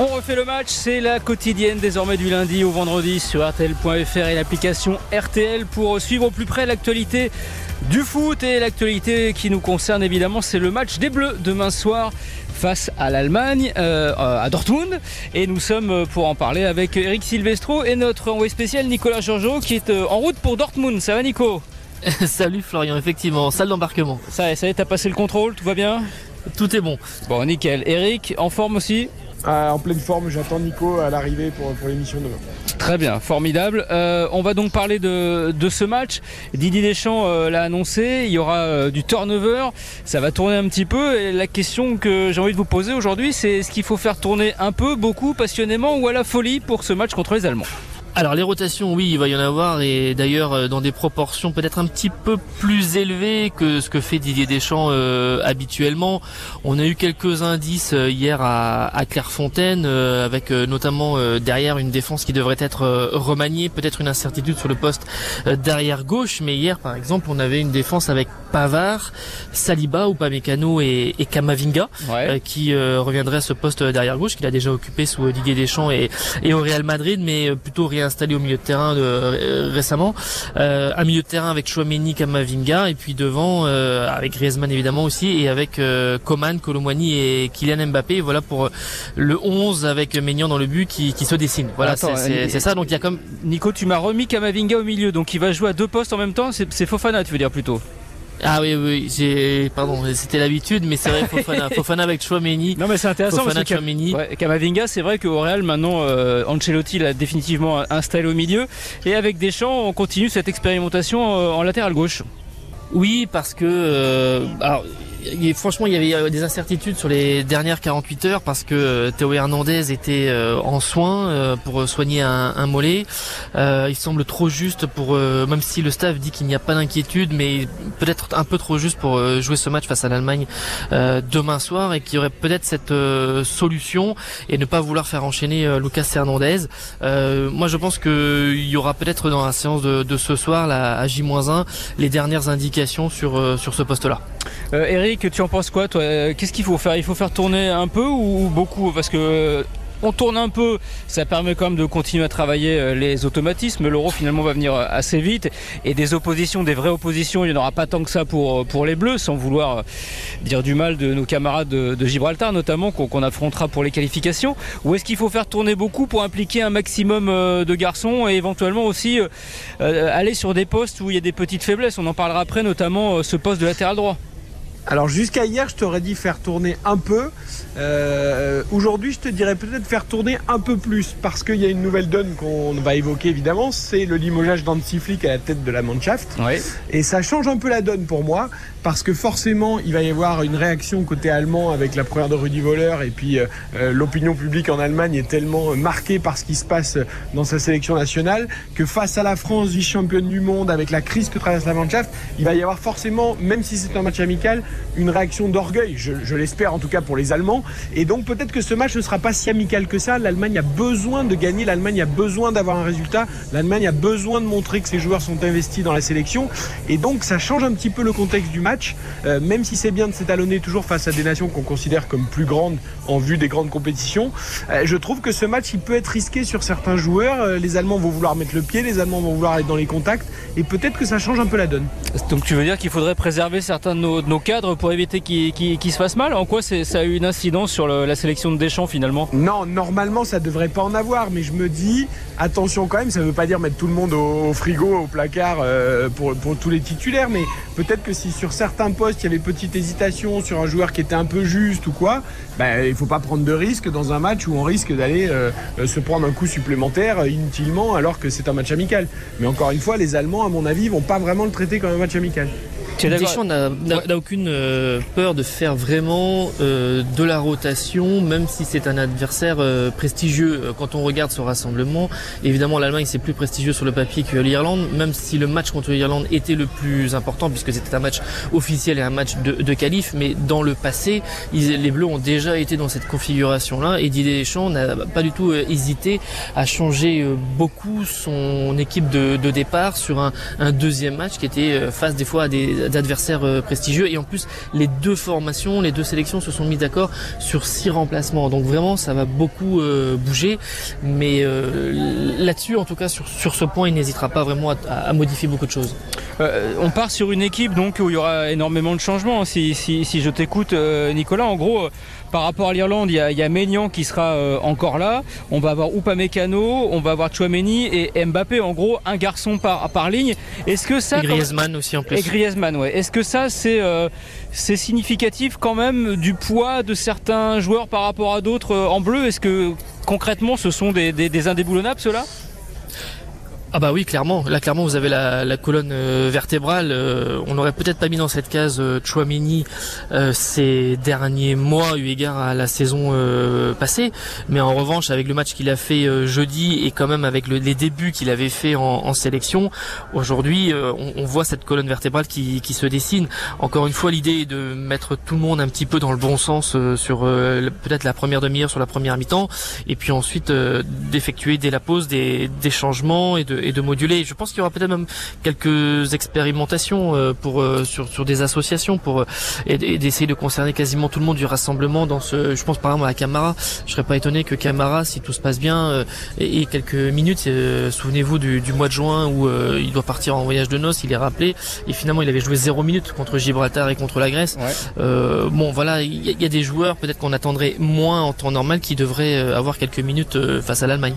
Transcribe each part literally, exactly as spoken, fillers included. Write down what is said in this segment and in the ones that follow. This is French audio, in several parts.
On refait le match, c'est la quotidienne désormais du lundi au vendredi sur R T L point F R et l'application R T L pour suivre au plus près l'actualité du foot. Et l'actualité qui nous concerne évidemment, c'est le match des Bleus demain soir face à l'Allemagne, euh, à Dortmund. Et nous sommes pour en parler avec Eric Silvestro et notre envoyé spécial Nicolas Georgereau qui est en route pour Dortmund. Ça va Nico ? Salut Florian, effectivement, salle d'embarquement. Ça, ça y est, t'as passé le contrôle, tout va bien ? Tout est bon. Bon, nickel. Eric, en forme aussi ? Ah, en pleine forme, j'attends Nico à l'arrivée pour, pour l'émission de demain. Très bien, formidable. Euh, on va donc parler de, de ce match. Didier Deschamps euh, l'a annoncé, il y aura euh, du turnover, ça va tourner un petit peu. Et la question que j'ai envie de vous poser aujourd'hui, c'est est-ce qu'il faut faire tourner un peu, beaucoup, passionnément ou à la folie pour ce match contre les Allemands ? Alors les rotations, oui, il va y en avoir, et d'ailleurs dans des proportions peut-être un petit peu plus élevées que ce que fait Didier Deschamps euh, habituellement. On a eu quelques indices hier à, à Clairefontaine, euh, avec euh, notamment euh, derrière une défense qui devrait être euh, remaniée, peut-être une incertitude sur le poste euh, derrière gauche, mais hier par exemple on avait une défense avec Pavard, Saliba ou Upamecano et, et Kamavinga, ouais. euh, qui euh, reviendrait à ce poste derrière gauche qu'il a déjà occupé sous Didier Deschamps et, et au Real Madrid, mais plutôt rien installé au milieu de terrain de, euh, récemment euh, un milieu de terrain avec Chouameni, Kamavinga et puis devant euh, avec Griezmann évidemment aussi et avec euh, Coman, Colomani et Kylian Mbappé, et voilà pour le onze avec Maignan dans le but qui, qui se dessine. Voilà, attends, c'est, c'est, c'est ça. Donc il y a comme Nico, tu m'as remis Kamavinga au milieu, donc il va jouer à deux postes en même temps. C'est, c'est Fofana tu veux dire plutôt? Ah oui, oui, j'ai, pardon, c'était l'habitude, mais c'est vrai, Fofana, Fofana avec Chouameni. Non, mais c'est intéressant, Fofana, parce que ouais, Kamavinga, c'est vrai qu'au Real, maintenant, euh, Ancelotti l'a définitivement installé au milieu. Et avec Deschamps, on continue cette expérimentation euh, en latéral gauche. Oui, parce que, euh, alors, et franchement il y avait des incertitudes sur les dernières quarante-huit heures parce que Théo Hernandez était en soins pour soigner un, un mollet. Il semble trop juste pour, même si le staff dit qu'il n'y a pas d'inquiétude, mais peut-être un peu trop juste pour jouer ce match face à l'Allemagne demain soir, et qu'il y aurait peut-être cette solution et ne pas vouloir faire enchaîner Lucas Hernandez. Moi je pense qu'il y aura peut-être dans la séance de, de ce soir la, à J moins un les dernières indications sur, sur ce poste-là. Euh, Eric, tu en penses quoi toi ? Qu'est-ce qu'il faut faire ? Il faut faire tourner un peu ou beaucoup ? Parce que on tourne un peu, ça permet quand même de continuer à travailler les automatismes. L'Euro finalement va venir assez vite, et des oppositions, des vraies oppositions, il n'y en aura pas tant que ça pour, pour les Bleus, sans vouloir dire du mal de nos camarades de, de Gibraltar notamment, qu'on, qu'on affrontera pour les qualifications. Ou est-ce qu'il faut faire tourner beaucoup pour impliquer un maximum de garçons, et éventuellement aussi euh, aller sur des postes où il y a des petites faiblesses ? On en parlera après, notamment ce poste de latéral droit. Alors jusqu'à hier, je t'aurais dit faire tourner un peu. Euh, aujourd'hui, je te dirais peut-être faire tourner un peu plus, parce qu'il y a une nouvelle donne qu'on va évoquer évidemment, c'est le limogeage d'Hansi Flick à la tête de la Mannschaft. Oui. Et ça change un peu la donne pour moi, parce que forcément, il va y avoir une réaction côté allemand avec la première de Rudi Völler, et puis euh, l'opinion publique en Allemagne est tellement marquée par ce qui se passe dans sa sélection nationale que face à la France, vice-championne du monde, avec la crise que traverse la Mannschaft, il va y avoir forcément, même si c'est un match amical, une réaction d'orgueil, je, je l'espère en tout cas pour les Allemands, et donc peut-être que ce match ne sera pas si amical que ça. L'Allemagne a besoin de gagner, l'Allemagne a besoin d'avoir un résultat, l'Allemagne a besoin de montrer que ses joueurs sont investis dans la sélection, et donc ça change un petit peu le contexte du match, euh, même si c'est bien de s'étalonner toujours face à des nations qu'on considère comme plus grandes en vue des grandes compétitions. Euh, je trouve que ce match il peut être risqué sur certains joueurs, euh, les Allemands vont vouloir mettre le pied, les Allemands vont vouloir aller dans les contacts, et peut-être que ça change un peu la donne. Donc tu veux dire qu'il faudrait préserver certains de nos, de nos cadres pour éviter qu'il, qu'il, qu'il se fasse mal ? En quoi c'est, ça a eu une incidence sur le, la sélection de Deschamps finalement ? Non, normalement ça ne devrait pas en avoir, mais je me dis attention quand même, ça ne veut pas dire mettre tout le monde au, au frigo, au placard euh, pour, pour tous les titulaires, mais peut-être que si sur certains postes il y avait petite hésitation sur un joueur qui était un peu juste ou quoi, bah, il ne faut pas prendre de risque dans un match où on risque d'aller euh, se prendre un coup supplémentaire inutilement alors que c'est un match amical. Mais encore une fois, les Allemands à mon avis ne vont pas vraiment le traiter comme un match amical. Deschamps n'a, n'a, n'a aucune euh, peur de faire vraiment euh, de la rotation, même si c'est un adversaire euh, prestigieux. Quand on regarde ce rassemblement, évidemment l'Allemagne c'est plus prestigieux sur le papier que l'Irlande, même si le match contre l'Irlande était le plus important puisque c'était un match officiel et un match de, de qualif, mais dans le passé ils, les Bleus ont déjà été dans cette configuration là, et Didier Deschamps n'a pas du tout euh, hésité à changer euh, beaucoup son équipe de, de départ sur un, un deuxième match qui était euh, face des fois à des d'adversaires prestigieux. Et en plus, les deux formations, les deux sélections se sont mises d'accord sur six remplacements. Donc vraiment, ça va beaucoup euh, bouger. Mais euh, là-dessus, en tout cas, sur, sur ce point, il n'hésitera pas vraiment à, à modifier beaucoup de choses. Euh, on part sur une équipe donc où il y aura énormément de changements. Si, si, si je t'écoute, euh, Nicolas, en gros, euh, par rapport à l'Irlande, il y a, il y a Maignan qui sera euh, encore là. On va avoir Upamecano, on va avoir Chouameni et Mbappé. En gros, un garçon par, par ligne. Est-ce que ça, et Griezmann quand... aussi en plus. Et Griezmann, ouais. Est-ce que ça, c'est, euh, c'est significatif quand même du poids de certains joueurs par rapport à d'autres euh, en bleu? Est-ce que concrètement, ce sont des, des, des indéboulonnables ceux-là? Ah bah oui, clairement. Là, clairement, vous avez la, la colonne euh, vertébrale. Euh, on n'aurait peut-être pas mis dans cette case euh, Chouameni euh, ces derniers mois eu égard à la saison euh, passée. Mais en revanche, avec le match qu'il a fait euh, jeudi et quand même avec le, les débuts qu'il avait fait en, en sélection, aujourd'hui, euh, on, on voit cette colonne vertébrale qui, qui se dessine. Encore une fois, l'idée est de mettre tout le monde un petit peu dans le bon sens euh, sur euh, peut-être la première demi-heure, sur la première mi-temps, et puis ensuite euh, d'effectuer dès la pause des, des changements et de et de moduler. Je pense qu'il y aura peut-être même quelques expérimentations pour sur sur des associations pour et, et d'essayer de concerner quasiment tout le monde du rassemblement dans ce. Je pense par exemple à Camara. Je serais pas étonné que Camara, si tout se passe bien, et quelques minutes. Souvenez-vous du, du mois de juin où il doit partir en voyage de noces, il est rappelé et finalement il avait joué zéro minute contre Gibraltar et contre la Grèce. Ouais. Euh, bon voilà, il y, y a des joueurs peut-être qu'on attendrait moins en temps normal qui devraient avoir quelques minutes face à l'Allemagne.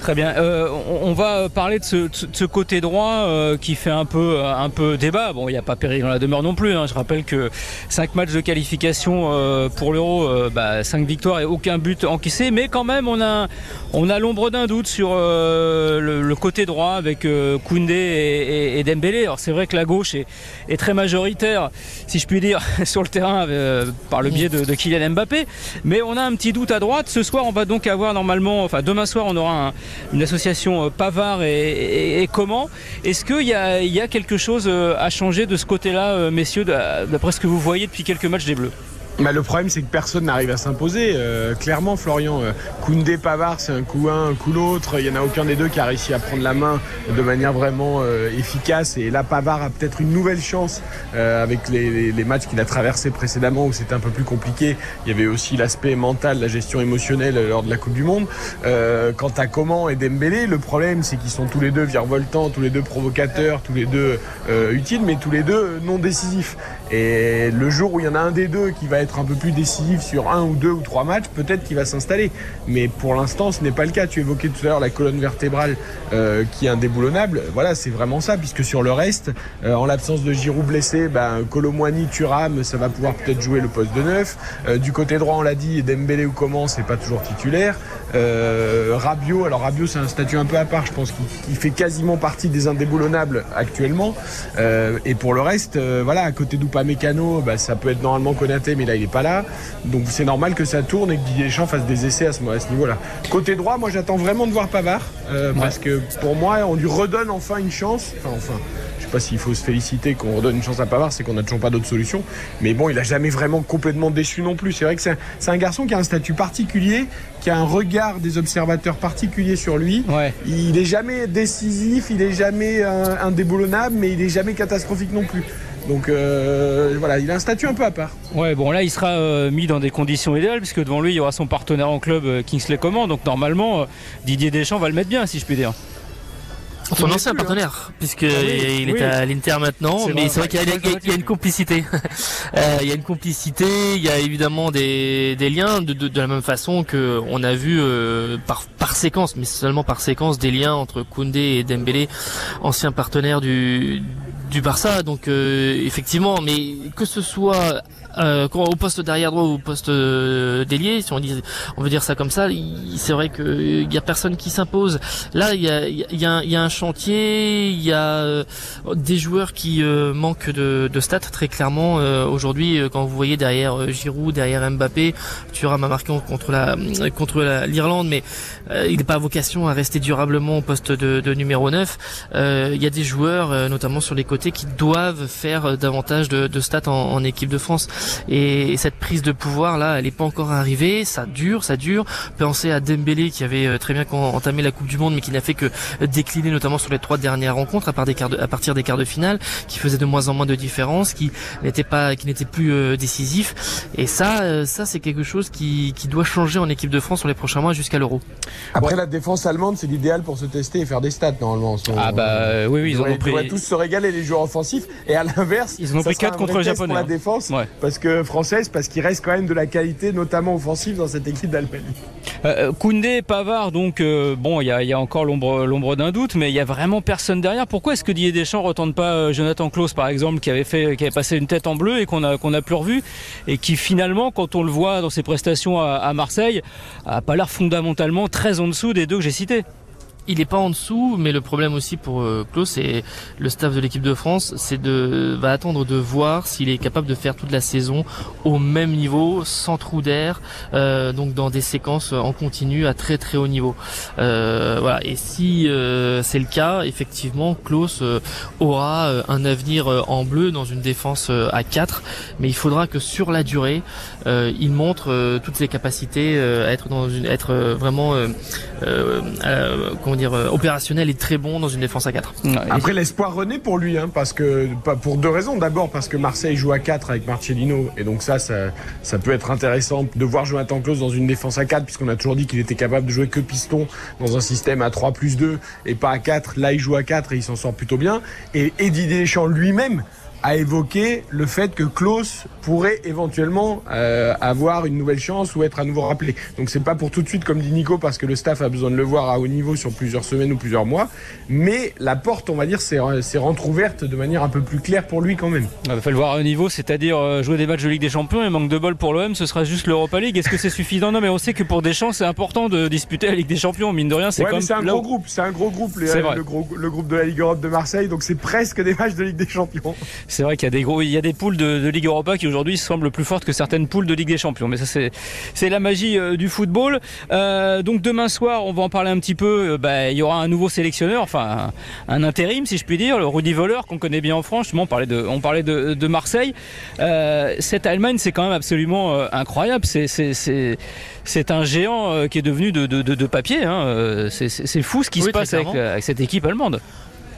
Très bien. Euh, on, on va parler de ce, de ce côté droit euh, qui fait un peu, un peu débat. Bon, il n'y a pas péril dans la demeure non plus, hein. Je rappelle que cinq matchs de qualification euh, pour l'Euro, euh, bah, cinq victoires et aucun but encaissé, mais quand même on a, on a l'ombre d'un doute sur euh, le, le côté droit avec euh, Koundé et, et, et Dembélé. Alors c'est vrai que la gauche est, est très majoritaire, si je puis dire, sur le terrain euh, par le biais de, de Kylian Mbappé, mais on a un petit doute à droite. Ce soir on va donc avoir normalement, enfin demain soir on aura un, une association euh, Pavard et Et, et, et comment est-ce qu'il y a, il y a quelque chose à changer de ce côté-là, messieurs, d'après ce que vous voyez depuis quelques matchs des Bleus? Bah, le problème c'est que personne n'arrive à s'imposer euh, clairement, Florian. euh, Koundé, Pavard, c'est un coup un, un coup l'autre. Il n'y en a aucun des deux qui a réussi à prendre la main de manière vraiment euh, efficace. Et là Pavard a peut-être une nouvelle chance euh, avec les, les, les matchs qu'il a traversés précédemment où c'était un peu plus compliqué. Il y avait aussi l'aspect mental, la gestion émotionnelle lors de la Coupe du Monde. euh, Quant à Coman et Dembélé, le problème c'est qu'ils sont tous les deux virevoltants, tous les deux provocateurs, tous les deux euh, utiles, mais tous les deux non décisifs. Et le jour où il y en a un des deux qui va être être un peu plus décisif sur un ou deux ou trois matchs, peut-être qu'il va s'installer, mais pour l'instant ce n'est pas le cas. Tu évoquais tout à l'heure la colonne vertébrale euh, qui est indéboulonnable. Voilà, c'est vraiment ça, puisque sur le reste euh, en l'absence de Giroud blessé, ben, Colomwani, Thuram, ça va pouvoir peut-être jouer le poste de neuf. Euh, du côté droit on l'a dit, Dembélé ou Coman, c'est pas toujours titulaire. euh, Rabiot, alors Rabiot c'est un statut un peu à part, je pense qu'il fait quasiment partie des indéboulonnables actuellement. Euh, et pour le reste euh, voilà, à côté d'Upamecano, ben, ça peut être normalement Konaté, mais il n'est pas là, donc c'est normal que ça tourne et que Didier Deschamps fasse des essais à ce, à ce niveau-là. Côté droit, moi j'attends vraiment de voir Pavard euh, ouais. Parce que pour moi on lui redonne enfin une chance, enfin, enfin je ne sais pas s'il faut se féliciter qu'on redonne une chance à Pavard, c'est qu'on n'a toujours pas d'autre solution, mais bon il n'a jamais vraiment complètement déçu non plus. C'est vrai que c'est un, c'est un garçon qui a un statut particulier, qui a un regard des observateurs particulier sur lui. Ouais. Il n'est jamais décisif, il n'est jamais euh, indéboulonnable, mais il n'est jamais catastrophique non plus. Donc euh, voilà, il a un statut un peu à part. Ouais, bon là il sera euh, mis dans des conditions idéales puisque devant lui il y aura son partenaire en club euh, Kingsley Coman. Donc normalement euh, Didier Deschamps va le mettre bien, si je puis dire. Son ancien plus, partenaire, hein. Puisque oui, il est oui. à l'Inter maintenant, c'est mais vrai, c'est vrai qu'il y a, il y a, il y a une complicité. euh, il y a une complicité, il y a évidemment des, des liens de, de, de la même façon que on a vu euh, par, par séquence, mais seulement par séquence, des liens entre Koundé et Dembélé, anciens partenaires du, du Barça. Donc euh, effectivement, mais que ce soit Euh, au poste d'arrière droit ou au poste d'ailier, si on dit, on veut dire ça comme ça, il, c'est vrai que il y a personne qui s'impose. Là, il y a, il y a, un, il y a un chantier, il y a des joueurs qui euh, manquent de, de stats très clairement euh, aujourd'hui. Quand vous voyez derrière Giroud, derrière Mbappé, Thuram a marqué contre la contre la, l'Irlande, mais euh, il n'est pas vocation à rester durablement au poste de, de numéro neuf. Euh, il y a des joueurs, euh, notamment sur les côtés côté qui doivent faire davantage de, de stats en, en équipe de France. Et, et cette prise de pouvoir là, elle n'est pas encore arrivée. Ça dure, ça dure. Pensez à Dembélé qui avait très bien entamé la Coupe du Monde, mais qui n'a fait que décliner, notamment sur les trois dernières rencontres, à part des quarts de, à partir des quarts de finale, qui faisait de moins en moins de différence, qui n'était pas, qui n'était plus euh, décisif. Et ça, euh, ça c'est quelque chose qui, qui doit changer en équipe de France sur les prochains mois jusqu'à l'Euro. Après, ouais. La défense allemande, c'est l'idéal pour se tester et faire des stats normalement. Son... Ah bah euh, oui, oui, ils, ils ont pris. Ils doivent tous se régaler, les joueurs offensifs. Et à l'inverse, ils ont pris quatre contre les Japonais. Pour la défense, ouais. Parce que française, parce qu'il reste quand même de la qualité, notamment offensive, dans cette équipe d'Allemagne. Euh, Koundé, Pavard, donc euh, bon, il y a, y a encore l'ombre, l'ombre d'un doute, mais il y a vraiment personne derrière. Pourquoi est-ce que Didier Deschamps retente pas euh, Jonathan Clauss, par exemple, qui avait fait, qui avait passé une tête en bleu et qu'on a, qu'on a plus revu, et qui finalement, quand on le voit dans ses prestations à, à Marseille, a pas l'air fondamentalement très en dessous des deux que j'ai cités. Il est pas en dessous, mais le problème aussi pour euh, Klose et le staff de l'équipe de France, c'est de va attendre de voir s'il est capable de faire toute la saison au même niveau, sans trou d'air, euh, donc dans des séquences en continu à très très haut niveau. Euh, voilà. Et si euh, c'est le cas, effectivement, Klose euh, aura euh, un avenir euh, en bleu dans une défense euh, à quatre, mais il faudra que sur la durée, euh, il montre euh, toutes ses capacités euh, à être dans une, à être euh, vraiment euh, euh, euh, dire opérationnel et très bon dans une défense à quatre. Après, l'espoir renaît pour lui, hein, parce que pour deux raisons. D'abord parce que Marseille joue à quatre avec Marcelino, et donc ça, ça, ça peut être intéressant de voir Jonathan Clauss dans une défense à quatre, puisqu'on a toujours dit qu'il était capable de jouer que piston dans un système à trois plus deux et pas à quatre. Là, il joue à quatre et il s'en sort plutôt bien. Et Didier Deschamps lui-même a évoqué le fait que Clauss pourrait éventuellement euh, avoir une nouvelle chance ou être à nouveau rappelé. Donc c'est pas pour tout de suite, comme dit Nico, parce que le staff a besoin de le voir à haut niveau sur plusieurs semaines ou plusieurs mois, mais la porte, on va dire, s'est rentrouverte de manière un peu plus claire pour lui quand même. Il va falloir le voir à haut niveau, c'est-à-dire jouer des matchs de Ligue des Champions, et manque de bol pour l'O M, ce sera juste l'Europa League. Est-ce que c'est suffisant? Non, mais on sait que pour Deschamps, c'est important de disputer la Ligue des Champions, mine de rien, c'est ouais, quand même... c'est un gros groupe, c'est un gros groupe, les, le, gros, le groupe de la Ligue Europe de Marseille, donc c'est presque des matchs de Ligue des Champions. C'est vrai qu'il y a des gros, il y a des poules de, de Ligue Europa qui aujourd'hui semblent plus fortes que certaines poules de Ligue des Champions. Mais ça, c'est, c'est la magie euh, du football. Euh, donc demain soir, on va en parler un petit peu. Euh, bah, il y aura un nouveau sélectionneur, enfin un, un intérim, si je puis dire, le Rudi Völler qu'on connaît bien en France. Bon, on parlait de, on parlait de, de Marseille. Euh, cette Allemagne, c'est quand même absolument euh, incroyable. C'est, c'est, c'est, c'est un géant euh, qui est devenu de, de, de, de papier. Hein. C'est, c'est, c'est fou ce qui oui, se passe avec, avec cette équipe allemande.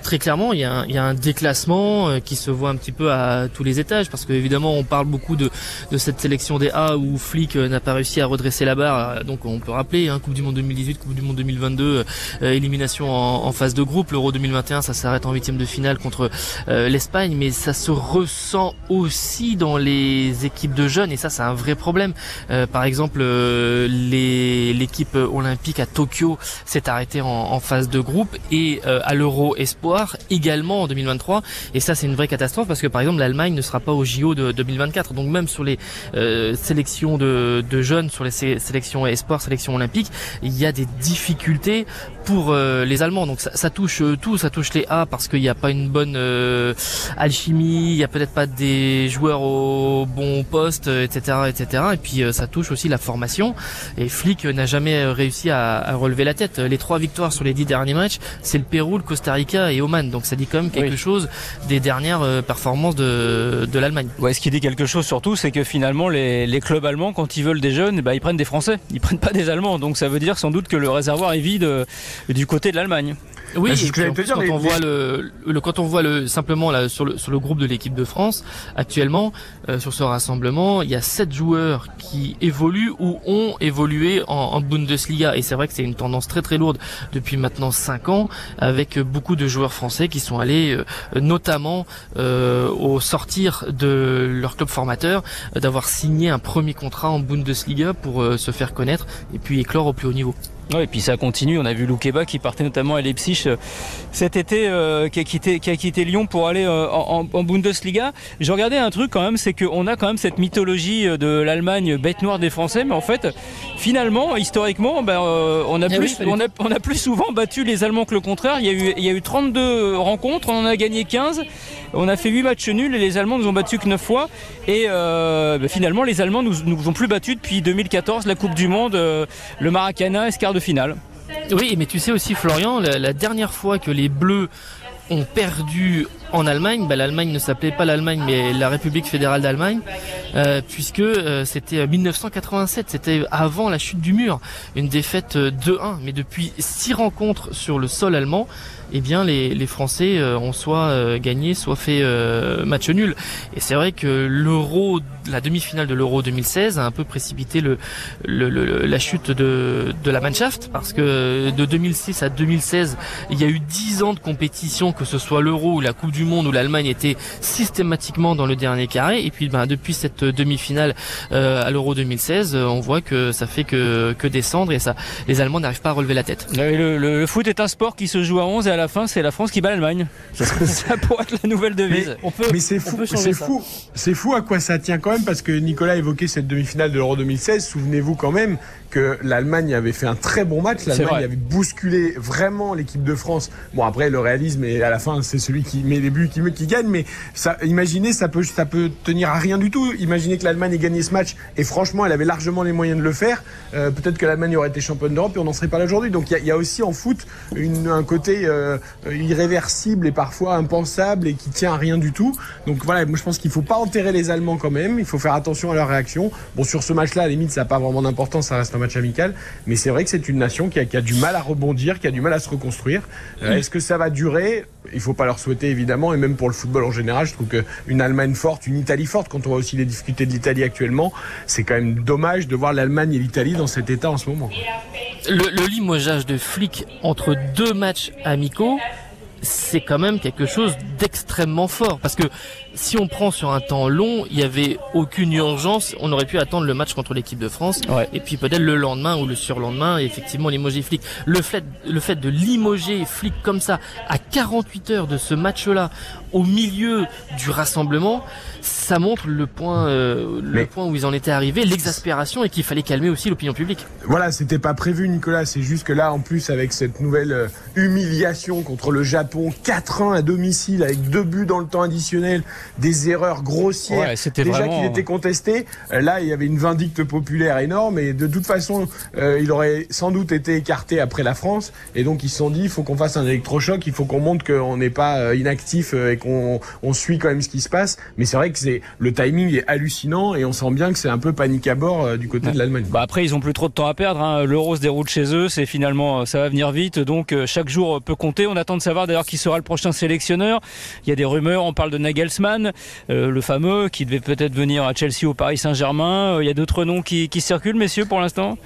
Très clairement, il y, a un, il y a un déclassement qui se voit un petit peu à tous les étages, parce que évidemment on parle beaucoup de, de cette sélection des A où Flick n'a pas réussi à redresser la barre. Donc on peut rappeler, hein, Coupe du Monde deux mille dix-huit, Coupe du Monde deux mille vingt-deux, euh, élimination en, en phase de groupe, l'Euro deux mille vingt et un, ça s'arrête en huitième de finale contre euh, l'Espagne, mais ça se ressent aussi dans les équipes de jeunes, et ça c'est un vrai problème. Euh, par exemple, euh, les, l'équipe olympique à Tokyo s'est arrêtée en, en phase de groupe, et euh, à l'Euro Espoir également en deux mille vingt-trois, et ça c'est une vraie catastrophe, parce que par exemple l'Allemagne ne sera pas au J O de deux mille vingt-quatre. Donc même sur les euh, sélections de, de jeunes, sur les sé- sélections espoirs, sélections olympiques, il y a des difficultés pour euh, les Allemands. Donc ça, ça touche euh, tout, ça touche les A, parce qu'il n'y a pas une bonne euh, alchimie, il n'y a peut-être pas des joueurs au bon poste, etc, etc. Et puis euh, ça touche aussi la formation, et Flick n'a jamais réussi à, à relever la tête. Les trois victoires sur les dix derniers matchs, c'est le Pérou, le Costa Rica et Oman, donc ça dit quand même quelque oui. chose des dernières performances de, de l'Allemagne. Ouais, ce qui dit quelque chose surtout, c'est que finalement les, les clubs allemands, quand ils veulent des jeunes, bah, ils prennent des Français, ils prennent pas des Allemands, donc ça veut dire sans doute que le réservoir est vide euh, du côté de l'Allemagne. Oui, bah, c'est ce que j'allais te dire, quand, les... on voit le, le, quand on voit le, simplement là, sur, le, sur le groupe de l'équipe de France, actuellement, euh, sur ce rassemblement, il y a sept joueurs qui évoluent ou ont évolué en, en Bundesliga. Et c'est vrai que c'est une tendance très très lourde depuis maintenant cinq ans, avec beaucoup de joueurs français qui sont allés, euh, notamment euh, au sortir de leur club formateur, euh, d'avoir signé un premier contrat en Bundesliga pour euh, se faire connaître et puis éclore au plus haut niveau. Ouais, et puis ça continue, on a vu Loukeba qui partait notamment à Leipzig cet été, euh, qui a quitté, qui a quitté Lyon pour aller euh, en, en Bundesliga. J'ai regardé un truc quand même, c'est qu'on a quand même cette mythologie de l'Allemagne bête noire des Français, mais en fait, finalement, historiquement, ben, euh, on, a plus, oui, on, a, on a plus souvent battu les Allemands que le contraire. Il y a eu, il y a eu trente-deux rencontres, on en a gagné quinze, on a fait huit matchs nuls et les Allemands nous ont battus que neuf fois. Et euh, ben, finalement, les Allemands nous, nous ont plus battus depuis deux mille quatorze, la Coupe du Monde, euh, le Maracana, Escardo de finale. Oui, mais tu sais aussi, Florian, la, la dernière fois que les Bleus ont perdu en Allemagne, bah, l'Allemagne ne s'appelait pas l'Allemagne, mais la République fédérale d'Allemagne, euh, puisque euh, c'était mille neuf cent quatre-vingt-sept, c'était avant la chute du mur, une défaite deux un. Mais depuis six rencontres sur le sol allemand, eh bien les, les Français euh, ont soit euh, gagné, soit fait euh, match nul. Et c'est vrai que l'Euro, la demi-finale de l'Euro deux mille seize a un peu précipité le, le, le, la chute de, de la Mannschaft, parce que de deux mille six à deux mille seize, il y a eu dix ans de compétition, que ce soit l'Euro ou la Coupe du Monde, où l'Allemagne était systématiquement dans le dernier carré. Et puis ben, depuis cette demi-finale euh, à l'Euro deux mille seize, on voit que ça fait que, que descendre, et ça, les Allemands n'arrivent pas à relever la tête. Le, le, le foot est un sport qui se joue à onze, et à la fin c'est la France qui bat l'Allemagne. Ça pourrait être la nouvelle devise. Mais, on peut, mais c'est fou, c'est fou, c'est fou à quoi ça tient quand même, parce que Nicolas évoquait cette demi-finale de l'Euro deux mille seize. Souvenez-vous quand même que l'Allemagne avait fait un très bon match, l'Allemagne avait bousculé vraiment l'équipe de France. Bon, après le réalisme, et à la fin c'est celui qui met les buts, qui, qui gagne, mais ça, imaginez, ça peut, ça peut tenir à rien du tout. Imaginez que l'Allemagne ait gagné ce match, et franchement elle avait largement les moyens de le faire, euh, peut-être que l'Allemagne aurait été championne d'Europe et on n'en serait pas là aujourd'hui. Donc il y, y a aussi en foot une, un côté euh, irréversible et parfois impensable et qui tient à rien du tout. Donc voilà, moi je pense qu'il ne faut pas enterrer les Allemands quand même, il faut faire attention à leur réaction. Bon, sur ce match là à la limite ça n'a pas vraiment d'importance, ça reste un match amical, mais c'est vrai que c'est une nation qui a, qui a du mal à rebondir, qui a du mal à se reconstruire. Euh, est-ce que ça va durer ? Il ne faut pas leur souhaiter évidemment, et même pour le football en général. Je trouve qu'une Allemagne forte, une Italie forte, quand on voit aussi les difficultés de l'Italie actuellement, c'est quand même dommage de voir l'Allemagne et l'Italie dans cet état en ce moment. Le, le limogeage de Flick entre deux matchs amicaux, c'est quand même quelque chose d'extrêmement fort, parce que si on prend sur un temps long, il n'y avait aucune urgence, on aurait pu attendre le match contre l'équipe de France, ouais, et puis peut-être le lendemain ou le surlendemain, effectivement, limoger Flick. Le fait, le fait de limoger Flick comme ça, à quarante-huit heures de ce match-là, au milieu du rassemblement, ça montre le point, euh, le Mais... point où ils en étaient arrivés, l'exaspération, et qu'il fallait calmer aussi l'opinion publique. Voilà, c'était pas prévu, Nicolas, c'est juste que là, en plus, avec cette nouvelle humiliation contre le Japon, quatre un à domicile, avec deux buts dans le temps additionnel, des erreurs grossières, ouais, déjà vraiment... qu'il était contesté. Là il y avait une vindicte populaire énorme, et de toute façon euh, il aurait sans doute été écarté après la France, et donc ils se sont dit il faut qu'on fasse un électrochoc, il faut qu'on montre qu'on n'est pas inactif et qu'on on suit quand même ce qui se passe. Mais c'est vrai que c'est, le timing est hallucinant, et on sent bien que c'est un peu panique à bord euh, du côté ouais. de l'Allemagne. Bah après ils n'ont plus trop de temps à perdre, hein. L'Euro se déroule chez eux, c'est finalement, ça va venir vite, donc euh, chaque jour peut compter. On attend de savoir d'ailleurs qui sera le prochain sélectionneur. Il y a des rumeurs, on parle de Nagelsmann, Euh, le fameux, qui devait peut-être venir à Chelsea ou Paris Saint-Germain. Il euh, y a d'autres noms qui, qui circulent, messieurs, pour l'instant.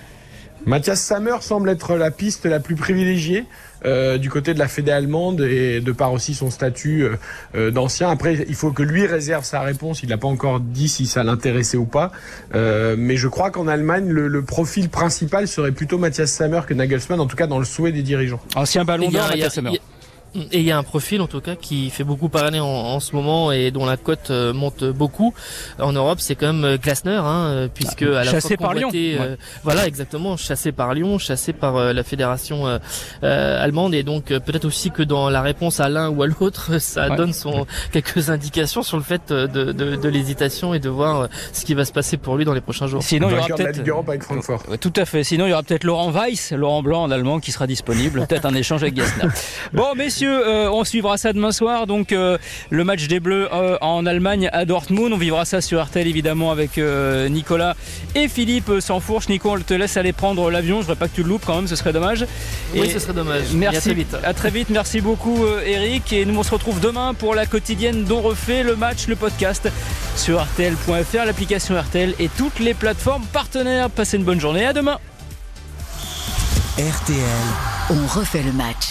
Matthias Sammer semble être la piste la plus privilégiée euh, du côté de la fédé allemande, et de par aussi son statut euh, d'ancien. Après, il faut que lui réserve sa réponse. Il n'a pas encore dit si ça l'intéressait ou pas. Euh, mais je crois qu'en Allemagne, le, le profil principal serait plutôt Matthias Sammer que Nagelsmann, en tout cas dans le souhait des dirigeants. Ancien Ballon d'Or, Matthias Sammer. Et il y a un profil en tout cas qui fait beaucoup parler en, en ce moment, et dont la cote euh, monte beaucoup en Europe, c'est quand même Glasner, hein, puisque ah, à la chassé fois par Lyon, ouais. euh, voilà exactement, chassé par Lyon, chassé par euh, la fédération euh, euh, allemande, et donc euh, peut-être aussi que dans la réponse à l'un ou à l'autre, ça ouais. donne son, quelques indications sur le fait de, de, de l'hésitation, et de voir euh, ce qui va se passer pour lui dans les prochains jours. Sinon il y aura peut-être avec Francfort. Ouais, tout à fait. Sinon il y aura peut-être Laurent Weiss, Laurent Blanc en allemand, qui sera disponible, peut-être un échange avec Glasner. Bon, messieurs, Euh, on suivra ça demain soir, donc euh, le match des Bleus euh, en Allemagne à Dortmund. On vivra ça sur R T L évidemment avec euh, Nicolas et Philippe Sansfourche. Nico, on te laisse aller prendre l'avion, je ne voudrais pas que tu le loupes quand même, ce serait dommage. Oui, et ce serait dommage. Merci, à très vite. À très vite, merci beaucoup euh, Eric, et nous on se retrouve demain pour la quotidienne dont refait le match, le podcast sur R T L point F R, l'application R T L et toutes les plateformes partenaires. Passez une bonne journée, à demain. R T L, on refait le match.